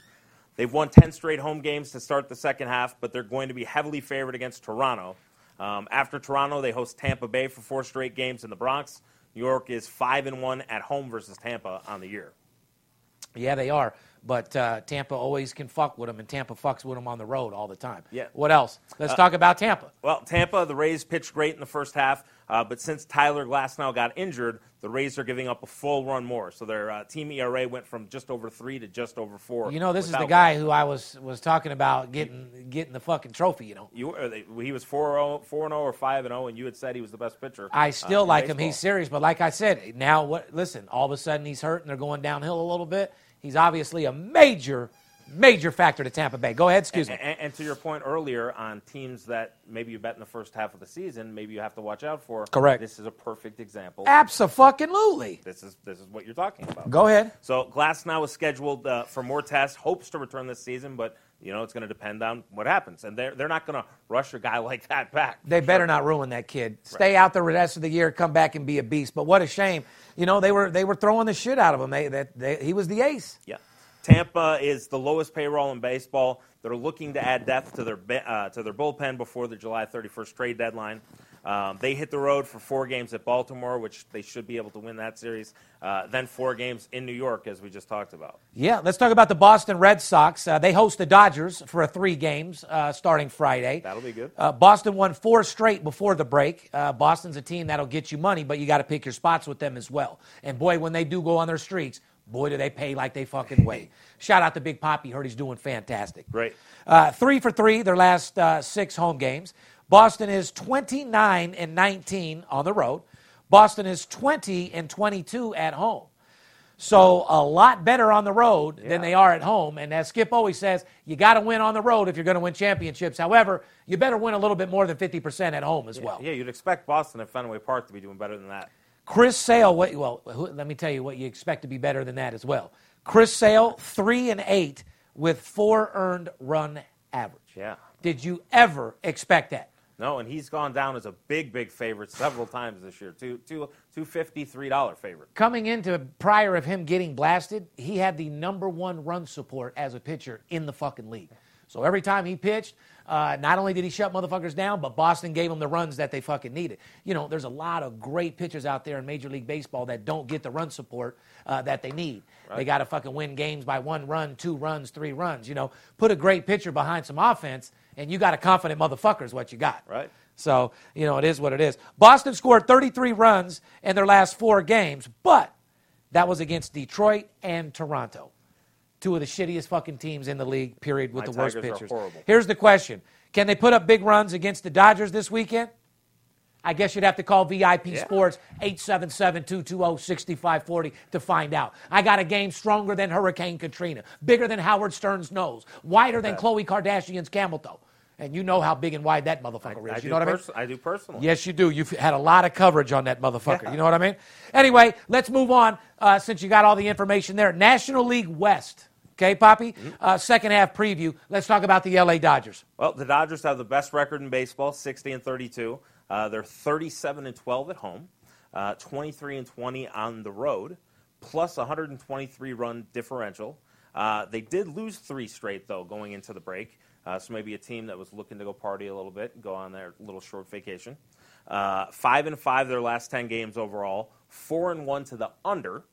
They've won ten straight home games to start the second half, but they're going to be heavily favored against Toronto. Um, after Toronto, they host Tampa Bay for four straight games in the Bronx. New York is five and one at home versus Tampa on the year. Yeah, they are. But uh, Tampa always can fuck with them, and Tampa fucks with them on the road all the time. Yeah. What else? Let's uh, talk about Tampa. Well, Tampa, the Rays pitched great in the first half, uh, but since Tyler Glasnow got injured, the Rays are giving up a full run more. So their uh, team E R A went from just over three to just over four. You know, this is the guy who I was, was talking about getting getting the fucking trophy, you know. You He was four and oh or five and oh, and you had said he was the best pitcher. I still uh, like him. He's serious. But like I said, now, what? listen, all of a sudden he's hurt and they're going downhill a little bit. He's obviously a major, major factor to Tampa Bay. Go ahead, excuse me. And, and, and to your point earlier on teams that maybe you bet in the first half of the season, maybe you have to watch out for. Correct. This is a perfect example. Abso-fucking-lutely. This is this is what you're talking about. Go ahead. So Glasnow is scheduled uh, for more tests, hopes to return this season, but you know it's going to depend on what happens. And they're, they're not going to rush a guy like that back. They better sure. not ruin that kid. Stay right. out the rest of the year, come back and be a beast. But what a shame. You know, they were they were throwing the shit out of him. They, that they, he was the ace. Yeah. Tampa is the lowest payroll in baseball. They're looking to add depth to their uh, to their bullpen before the July thirty-first trade deadline. Um, they hit the road for four games at Baltimore, which they should be able to win that series. Uh, then four games in New York, as we just talked about. Yeah, let's talk about the Boston Red Sox. Uh, they host the Dodgers for three games uh, starting Friday. That'll be good. Uh, Boston won four straight before the break. Uh, Boston's a team that'll get you money, but you got to pick your spots with them as well. And, boy, when they do go on their streaks, boy, do they pay like they fucking weigh. Shout out to Big Poppy. Heard he's doing fantastic. Right. Uh, three for three, their last uh, six home games. Boston is twenty-nine and nineteen on the road. Boston is twenty and twenty-two at home. So a lot better on the road yeah. than they are at home. And as Skip always says, you got to win on the road if you're going to win championships. However, you better win a little bit more than fifty percent at home as yeah. well. Yeah, you'd expect Boston at Fenway Park to be doing better than that. Chris Sale, what, well, who, let me tell you what you expect to be better than that as well. Chris Sale, three and eight with four earned run average. Yeah. Did you ever expect that? No, and he's gone down as a big, big favorite several times this year. Two, two, two fifty, three dollar favorite. Coming into prior of him getting blasted, he had the number one run support as a pitcher in the fucking league. So every time he pitched, uh, not only did he shut motherfuckers down, but Boston gave him the runs that they fucking needed. You know, there's a lot of great pitchers out there in Major League Baseball that don't get the run support uh, that they need. Right. They got to fucking win games by one run, two runs, three runs. You know, put a great pitcher behind some offense, and you got a confident motherfucker is what you got. Right. So, you know, it is what it is. Boston scored thirty-three runs in their last four games, but that was against Detroit and Toronto. Two of the shittiest fucking teams in the league, period, with My the Tigers worst pitchers. Are horrible. Here's the question. Can they put up big runs against the Dodgers this weekend? I guess you'd have to call V I P yeah. Sports eight seven seven, two two zero, six five four zero to find out. I got a game stronger than Hurricane Katrina, bigger than Howard Stern's nose, wider than Khloe Kardashian's camel toe. And you know how big and wide that motherfucker I, is. You know what pers- I mean? I do personally. Yes, you do. You've had a lot of coverage on that motherfucker. Yeah. You know what I mean? Anyway, let's move on uh, since you got all the information there. National League West. Okay, Poppy? Mm-hmm. Uh, second half preview. Let's talk about the L A Dodgers. Well, the Dodgers have the best record in baseball, sixty and thirty-two. Uh, they're thirty-seven and twelve at home, uh, twenty-three and twenty on the road, plus one hundred twenty-three run differential. Uh, they did lose three straight, though, going into the break. Uh, so maybe a team that was looking to go party a little bit, go on their little short vacation. Uh, five and five their last ten games overall, four and one to the under,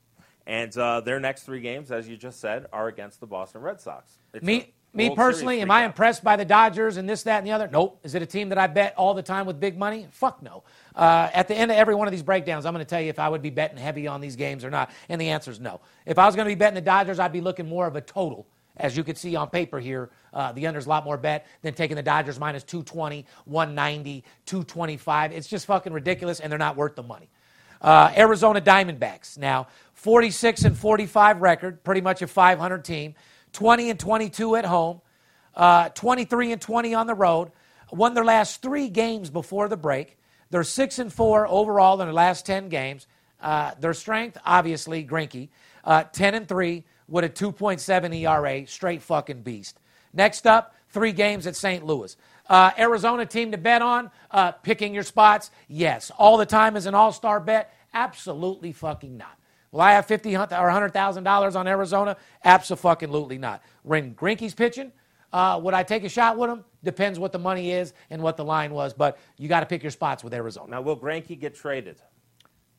and uh, their next three games, as you just said, are against the Boston Red Sox. It's me, me personally, am I impressed by the Dodgers and this, that, and the other? Nope. Is it a team that I bet all the time with big money? Fuck no. Uh, at the end of every one of these breakdowns, I'm going to tell you if I would be betting heavy on these games or not, and the answer is no. If I was going to be betting the Dodgers, I'd be looking more of a total. As you can see on paper here, uh, the under's a lot more bet than taking the Dodgers minus two twenty, one ninety, two twenty-five. It's just fucking ridiculous, and they're not worth the money. Uh, Arizona Diamondbacks now, forty-six and forty-five record, pretty much a five hundred team, twenty and twenty-two at home, uh, twenty-three and twenty on the road, won their last three games before the break. They're six and four overall in their last ten games. Uh, their strength, obviously, Greinke, uh, ten and three. With a two point seven E R A, straight fucking beast. Next up, three games at Saint Louis. Uh, Arizona team to bet on, uh, picking your spots, yes. All the time is an all-star bet? Absolutely fucking not. Will I have fifty thousand dollars or one hundred thousand dollars on Arizona? Abso-fucking-lutely not. When Greinke's pitching, uh, would I take a shot with him? Depends what the money is and what the line was, but you got to pick your spots with Arizona. Now, will Greinke get traded?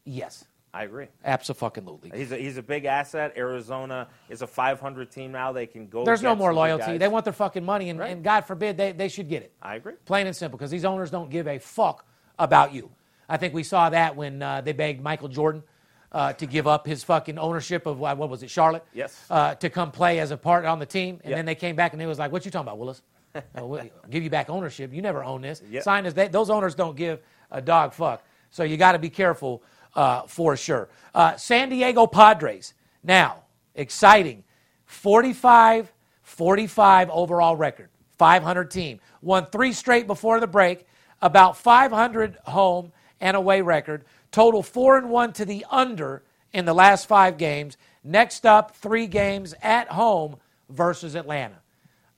Yes. I agree. Absolutely. He's a, he's a big asset. Arizona is a five hundred team now. They can go. There's no more loyalty. They want their fucking money, and, right. and God forbid they, they should get it. I agree. Plain and simple, because these owners don't give a fuck about you. I think we saw that when uh, they begged Michael Jordan uh, to give up his fucking ownership of, what was it, Charlotte? Yes. Uh, to come play as a part on the team, and yep. then they came back, and they was like, what you talking about, Willis? uh, we'll give you back ownership. You never own this. Yep. Sign is they, those owners don't give a dog fuck, so you got to be careful. Uh, for sure. Uh, San Diego Padres. Now, exciting. forty-five forty-five overall record. five hundred team. Won three straight before the break. About five hundred home and away record. Total four and one to the under in the last five games. Next up, three games at home versus Atlanta.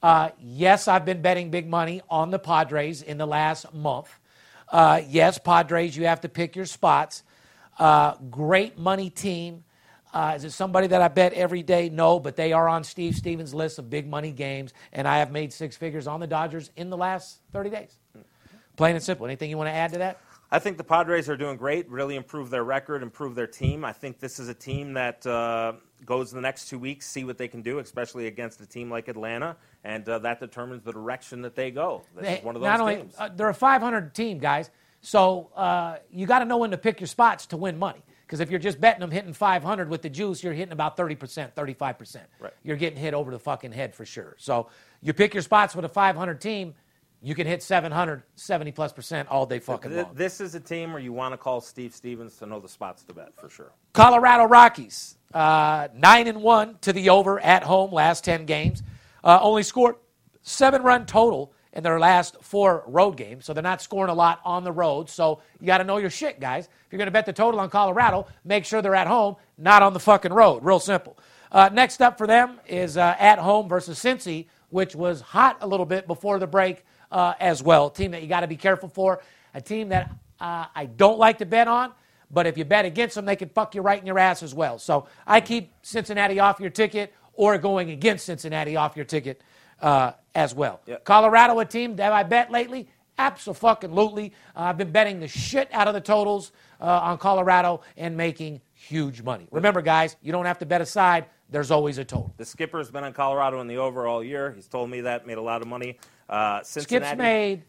Uh, yes, I've been betting big money on the Padres in the last month. Uh, yes, Padres, you have to pick your spots. Uh, great money team. Uh, is it somebody that I bet every day? No, but they are on Steve Stevens' list of big money games, and I have made six figures on the Dodgers in the last thirty days. Plain and simple. Anything you want to add to that? I think the Padres are doing great, really improved their record, improved their team. I think this is a team that uh, goes the next two weeks, see what they can do, especially against a team like Atlanta, and uh, that determines the direction that they go. This they, is one of those not only, teams. Uh, they're a five hundred team, guys. So uh, you got to know when to pick your spots to win money. Because if you're just betting them hitting five hundred with the juice, you're hitting about thirty percent, thirty-five percent. Right. You're getting hit over the fucking head for sure. So you pick your spots with a five hundred team, you can hit seven hundred, seventy plus percent all day fucking long. This is a team where you want to call Steve Stevens to know the spots to bet for sure. Colorado Rockies, uh, nine and one to the over at home last ten games. Uh, only scored seven run total in their last four road games, so they're not scoring a lot on the road. So you got to know your shit, guys. If you're going to bet the total on Colorado, make sure they're at home, not on the fucking road. Real simple. Uh, next up for them is uh, at home versus Cincy, which was hot a little bit before the break uh, as well. A team that you got to be careful for. A team that uh, I don't like to bet on, but if you bet against them, they can fuck you right in your ass as well. So I keep Cincinnati off your ticket or going against Cincinnati off your ticket uh, as well. Yep. Colorado, a team that I bet lately, abso-fucking-lutely. Uh, I've been betting the shit out of the totals uh, on Colorado and making huge money. Remember, guys, you don't have to bet aside. There's always a total. The skipper's been on Colorado in the over all year. He's told me that, made a lot of money. Uh, Cincinnati. Skip's made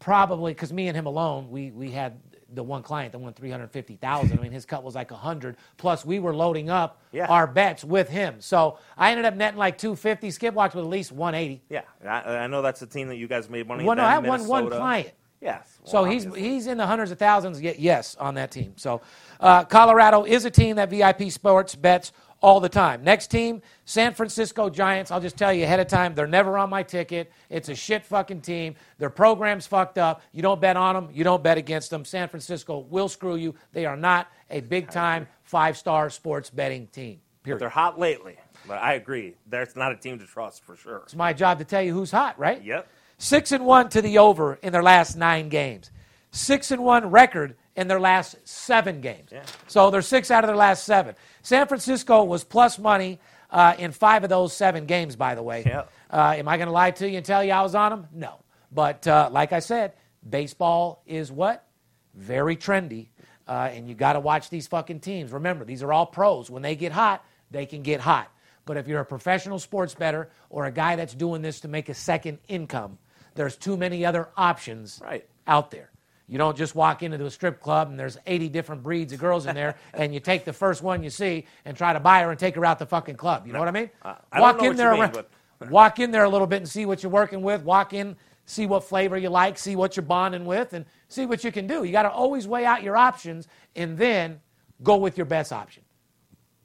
probably, because me and him alone, we we had the one client that won three hundred fifty thousand dollars. I mean, his cut was like one hundred. Plus, we were loading up yeah. our bets with him. So I ended up netting like two hundred fifty. Skip walked with at least one hundred eighty. Yeah, I, I know that's a team that you guys made money. Well, no, I won one client. Yes. Well, so obviously. he's he's in the hundreds of thousands. Yes, on that team. So uh, Colorado is a team that V I P Sports bets all the time. Next team, San Francisco Giants. I'll just tell you ahead of time, they're never on my ticket. It's a shit fucking team. Their program's fucked up. You don't bet on them. You don't bet against them. San Francisco will screw you. They are not a big-time five-star sports betting team, period. But they're hot lately. But I agree. That's not a team to trust for sure. It's my job to tell you who's hot, right? Yep. Six and one to the over in their last nine games. Six and one record in their last seven games. Yeah. So they're six out of their last seven. San Francisco was plus money uh, in five of those seven games, by the way. Yeah. Uh, am I going to lie to you and tell you I was on them? No. But uh, like I said, baseball is what? Very trendy. Uh, and you got to watch these fucking teams. Remember, these are all pros. When they get hot, they can get hot. But if you're a professional sports bettor or a guy that's doing this to make a second income, there's too many other options right. out there. You don't just walk into a strip club and there's eighty different breeds of girls in there and you take the first one you see and try to buy her and take her out the fucking club. You know what I mean? Uh, I walk don't know in there, mean, around, but... walk in there a little bit and see what you're working with. Walk in, see what flavor you like, see what you're bonding with, and see what you can do. You got to always weigh out your options and then go with your best option.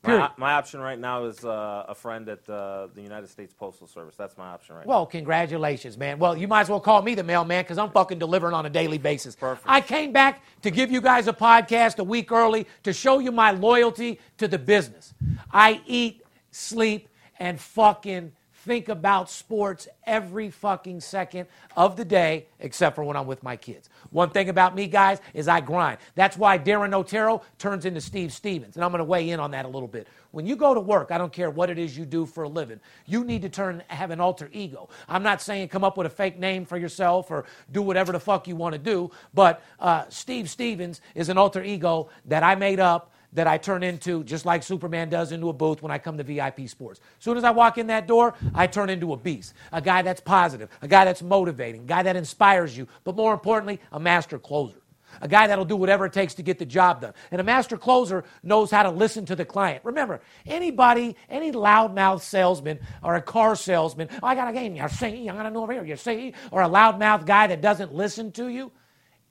My, my option right now is uh, a friend at uh, the United States Postal Service. That's my option right well, now. Well, congratulations, man. Well, you might as well call me the mailman because I'm fucking delivering on a daily basis. Perfect. I came back to give you guys a podcast a week early to show you my loyalty to the business. I eat, sleep, and fucking think about sports every fucking second of the day, except for when I'm with my kids. One thing about me, guys, is I grind. That's why Darren Otero turns into Steve Stevens, and I'm going to weigh in on that a little bit. When you go to work, I don't care what it is you do for a living, you need to turn have an alter ego. I'm not saying come up with a fake name for yourself or do whatever the fuck you want to do, but uh, Steve Stevens is an alter ego that I made up that I turn into, just like Superman does into a booth when I come to V I P Sports. As soon as I walk in that door, I turn into a beast, a guy that's positive, a guy that's motivating, a guy that inspires you, but more importantly, a master closer, a guy that'll do whatever it takes to get the job done. And a master closer knows how to listen to the client. Remember, anybody, any loudmouth salesman or a car salesman, oh, I got a game, you see, I'm going to know over here, you see, or a loudmouth guy that doesn't listen to you,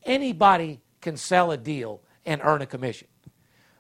anybody can sell a deal and earn a commission.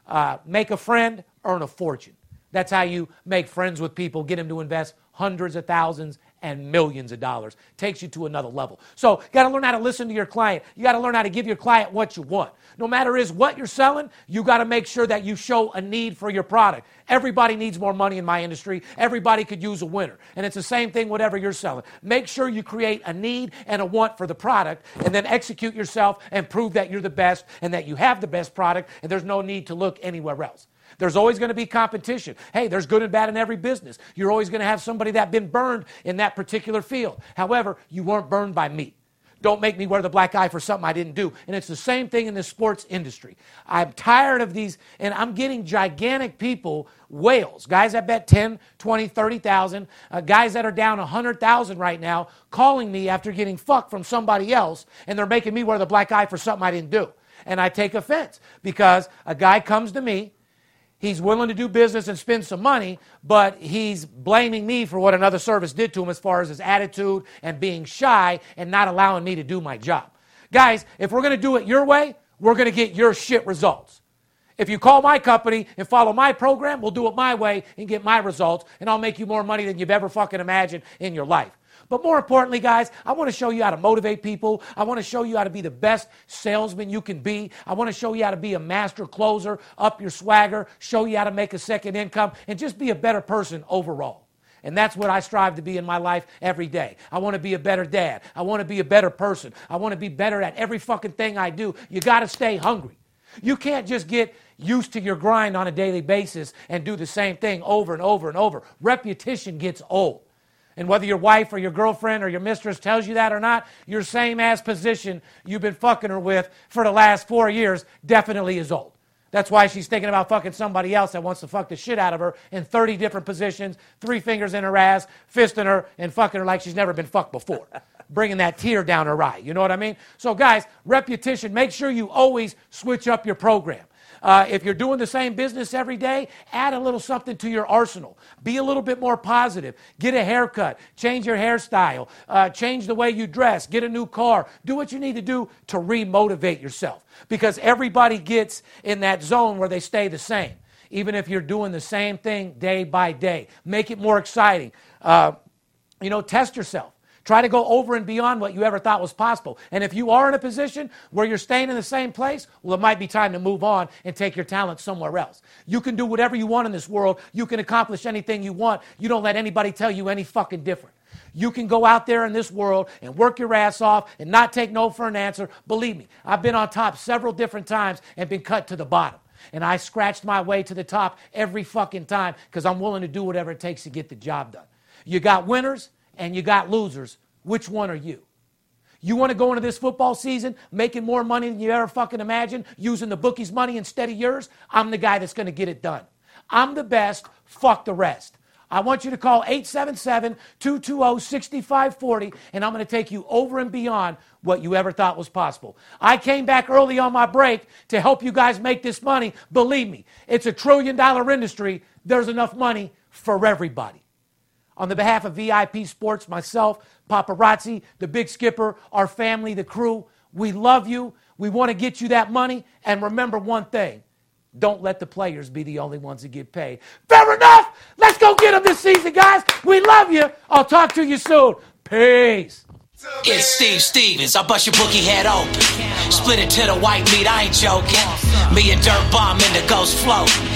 Uh, make a friend, earn a fortune. That's how you make friends with people, get them to invest hundreds of thousands and millions of dollars. Takes you to another level. So you got to learn how to listen to your client. You got to learn how to give your client what you want. No matter is what you're selling, you got to make sure that you show a need for your product. Everybody needs more money in my industry. Everybody could use a winner. And it's the same thing whatever you're selling. Make sure you create a need and a want for the product and then execute yourself and prove that you're the best and that you have the best product and there's no need to look anywhere else. There's always going to be competition. Hey, there's good and bad in every business. You're always going to have somebody that's been burned in that particular field. However, you weren't burned by me. Don't make me wear the black eye for something I didn't do. And it's the same thing in the sports industry. I'm tired of these, and I'm getting gigantic people, whales, guys that bet ten, twenty, thirty thousand, uh, guys that are down one hundred thousand right now calling me after getting fucked from somebody else, and they're making me wear the black eye for something I didn't do. And I take offense because a guy comes to me, He's willing to do business and spend some money, but he's blaming me for what another service did to him as far as his attitude and being shy and not allowing me to do my job. Guys, if we're going to do it your way, we're going to get your shit results. If you call my company and follow my program, we'll do it my way and get my results, and I'll make you more money than you've ever fucking imagined in your life. But more importantly, guys, I want to show you how to motivate people. I want to show you how to be the best salesman you can be. I want to show you how to be a master closer, up your swagger, show you how to make a second income, and just be a better person overall. And that's what I strive to be in my life every day. I want to be a better dad. I want to be a better person. I want to be better at every fucking thing I do. You got to stay hungry. You can't just get used to your grind on a daily basis and do the same thing over and over and over. Repetition gets old. And whether your wife or your girlfriend or your mistress tells you that or not, your same-ass position you've been fucking her with for the last four years definitely is old. That's why she's thinking about fucking somebody else that wants to fuck the shit out of her in thirty different positions, three fingers in her ass, fisting her, and fucking her like she's never been fucked before, bringing that tear down her eye. You know what I mean? So, guys, repetition, make sure you always switch up your program. Uh, if you're doing the same business every day, add a little something to your arsenal. Be a little bit more positive. Get a haircut. Change your hairstyle. Uh, change the way you dress. Get a new car. Do what you need to do to re-motivate yourself, because everybody gets in that zone where they stay the same, even if you're doing the same thing day by day. Make it more exciting. Uh, you know, test yourself. Try to go over and beyond what you ever thought was possible. And if you are in a position where you're staying in the same place, well, it might be time to move on and take your talent somewhere else. You can do whatever you want in this world. You can accomplish anything you want. You don't let anybody tell you any fucking different. You can go out there in this world and work your ass off and not take no for an answer. Believe me, I've been on top several different times and been cut to the bottom. And I scratched my way to the top every fucking time because I'm willing to do whatever it takes to get the job done. You got winners and you got losers. Which one are you? You want to go into this football season making more money than you ever fucking imagined, using the bookie's money instead of yours? I'm the guy that's going to get it done. I'm the best. Fuck the rest. I want you to call eight seven seven, two two zero, six five four zero, and I'm going to take you over and beyond what you ever thought was possible. I came back early on my break to help you guys make this money. Believe me, it's a trillion-dollar industry. There's enough money for everybody. On the behalf of V I P Sports, myself, Paparazzi, the Big Skipper, our family, the crew, we love you. We want to get you that money. And remember one thing, don't let the players be the only ones that get paid. Fair enough. Let's go get them this season, guys. We love you. I'll talk to you soon. Peace. It's Steve Stevens. I bust your bookie head open. Split it to the white meat, I ain't joking. Me and Dirt Bomb in the ghost flow.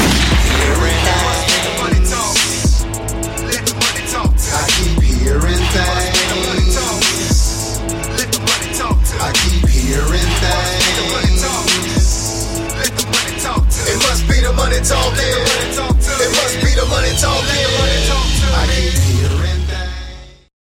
Hearing things. Let the money talk. Let the money talk. I keep hearing things.